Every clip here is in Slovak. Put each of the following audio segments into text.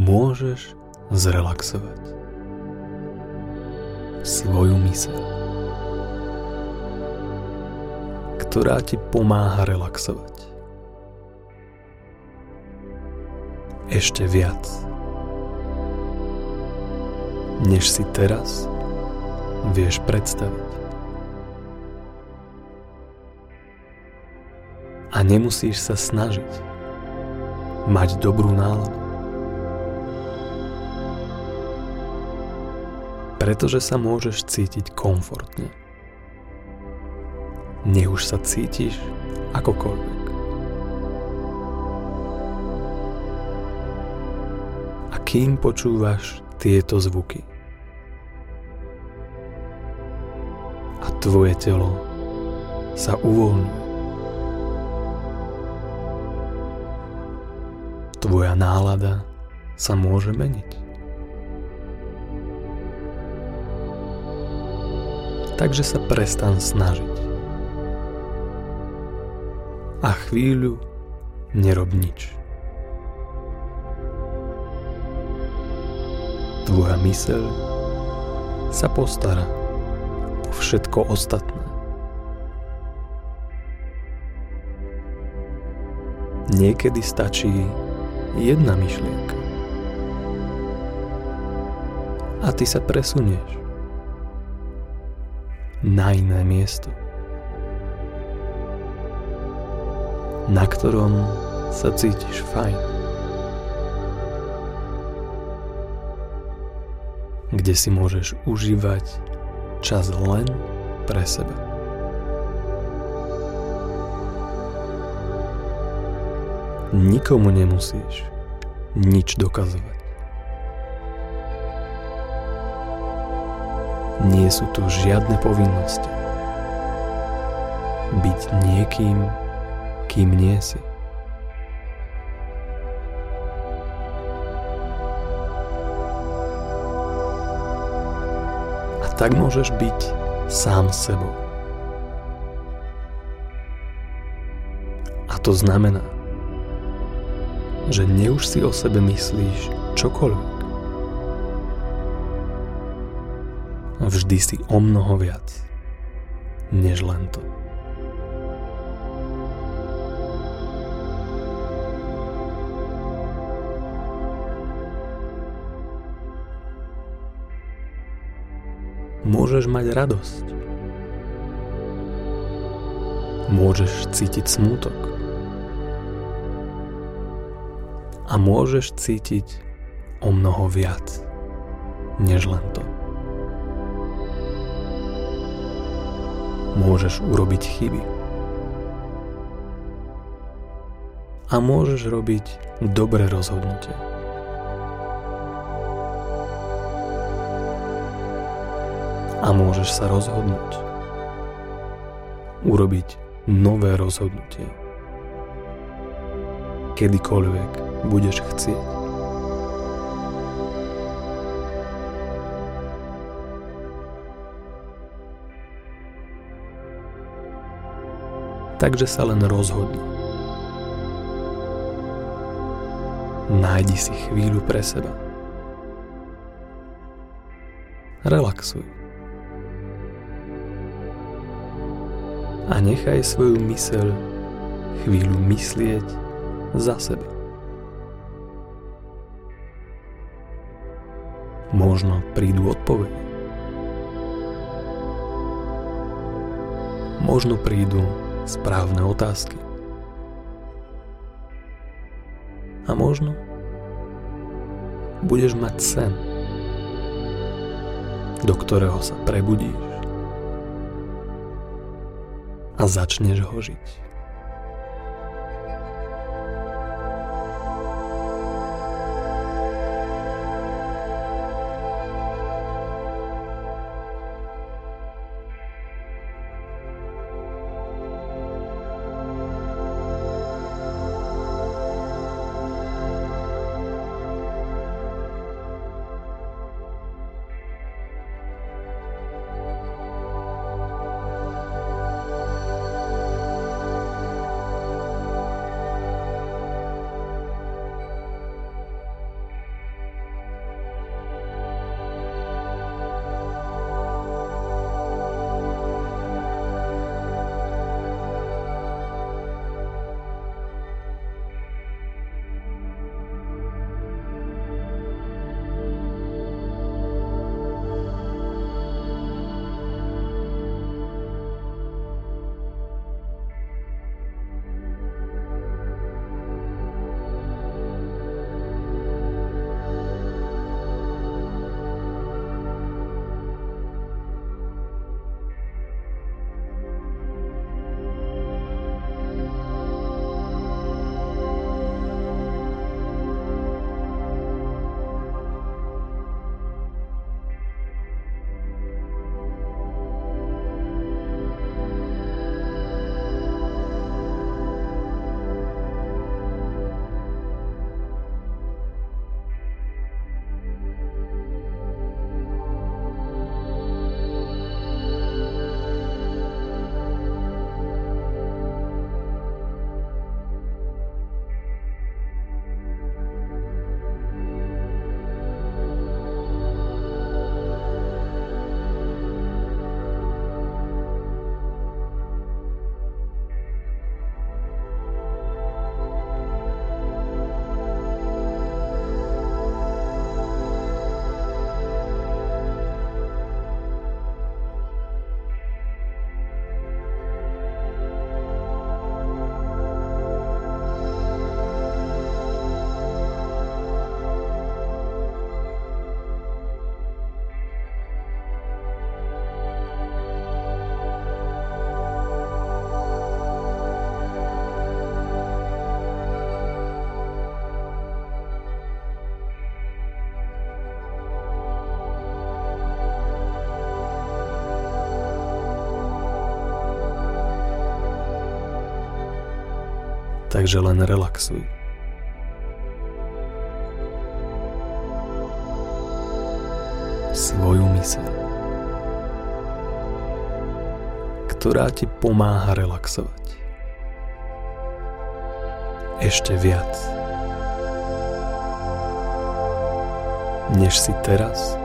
môžeš zrelaxovať svoju myseľ, ktorá ti pomáha relaxovať ešte viac, než si teraz vieš predstaviť. A nemusíš sa snažiť mať dobrú náladu, pretože sa môžeš cítiť komfortne. Nech už sa cítiš akokoľvek. A kým počúvaš tieto zvuky a tvoje telo sa uvoľní, tvoja nálada sa môže meniť. Takže sa prestan snažiť. A chvíľu nerob nič. Tvoja myseľ sa postará o všetko ostatné. Niekedy stačí jedna myšlienka. A ty sa presunieš na iné miesto, na ktorom sa cítiš fajn, kde si môžeš užívať čas len pre seba. Nikomu nemusíš nič dokazovať. Nie sú tu žiadne povinnosti byť niekým, kým nie si. A tak môžeš byť sám sebou. A to znamená, že neuž si o sebe myslíš čokoľvek. Vždy si o mnoho viac, než len to. Môžeš mať radosť. Môžeš cítiť smútok. A môžeš cítiť o mnoho viac, než len to. Môžeš urobiť chyby. A môžeš robiť dobré rozhodnutie. A môžeš sa rozhodnúť. Urobiť nové rozhodnutie. Kedykoľvek budeš chcieť. Takže sa len rozhodni. Nájdi si chvíľu pre seba. Relaxuj. A nechaj svoju myseľ chvíľu myslieť za seba. Možno prídu odpovede. Možno prídu správne otázky. A možno budeš mať sen, do ktorého sa prebudíš a začneš ho žiť. takže len relaxuj. Svoju myseľ, ktorá ti pomáha relaxovať. Ešte viac, než si teraz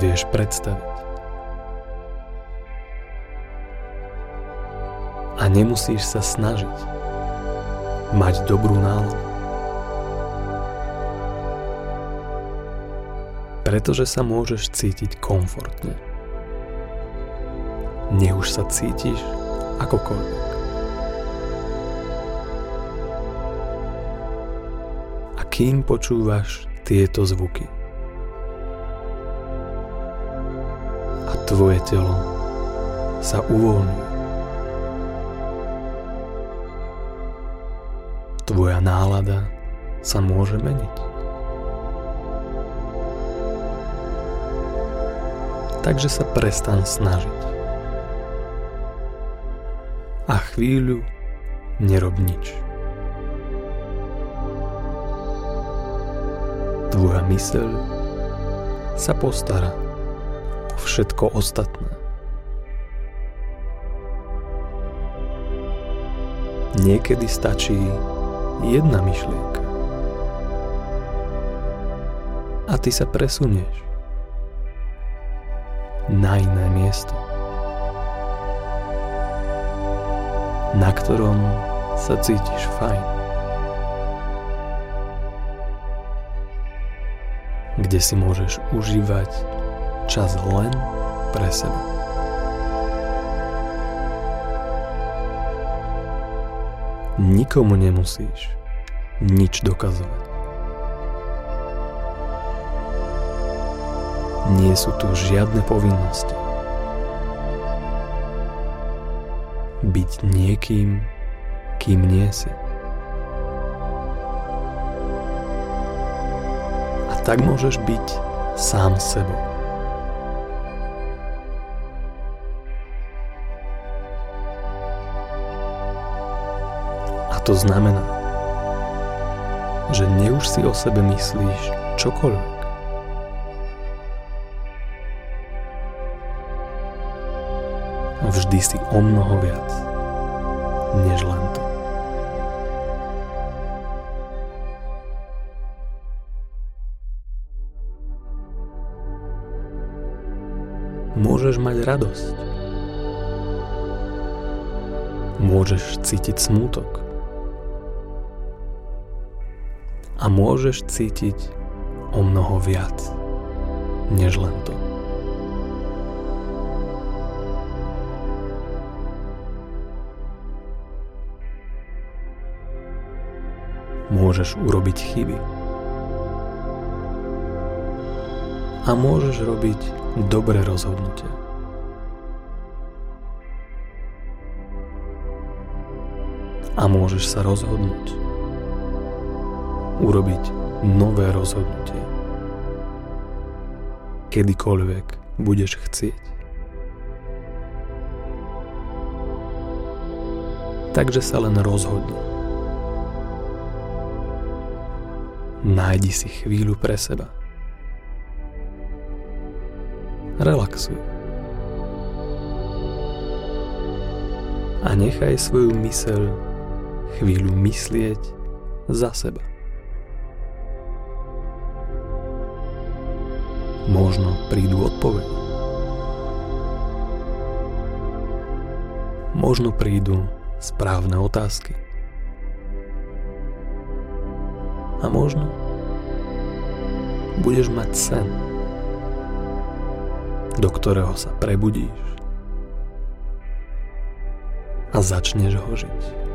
vieš predstaviť. A nemusíš sa snažiť mať dobrú náladu, pretože sa môžeš cítiť komfortne. Nech už sa cítiš akokoľvek. A kým počúvaš tieto zvuky a tvoje telo sa uvoľní, tvoja nálada sa môže meniť. Takže sa prestan snažiť. A chvíľu nerob nič. Tvoja myseľ sa postará o všetko ostatné. Niekedy stačí jedna myšlienka a ty sa presunieš na iné miesto, na ktorom sa cítiš fajn, kde si môžeš užívať čas len pre seba. Nikomu nemusíš nič dokazovať. Nie sú tu žiadne povinnosti. Byť niekým, kým nie si. A tak môžeš byť sám sebou. A to znamená, že neuž si o sebe myslíš čokoľvek. Vždy si o mnoho viac, než len to. Môžeš mať radosť. Môžeš cítiť smútok. A môžeš cítiť o mnoho viac, než len to. Môžeš urobiť chyby. A môžeš robiť dobré rozhodnutia. A môžeš sa rozhodnúť. Urobiť nové rozhodnutie. Kedykoľvek budeš chcieť. Takže sa len rozhodni. Nájdi si chvíľu pre seba. Relaxuj. A nechaj svoju myseľ chvíľu myslieť za seba. Možno prídu odpovede. Možno prídu správne otázky. A možno budeš mať sen, do ktorého sa prebudíš a začneš ho žiť.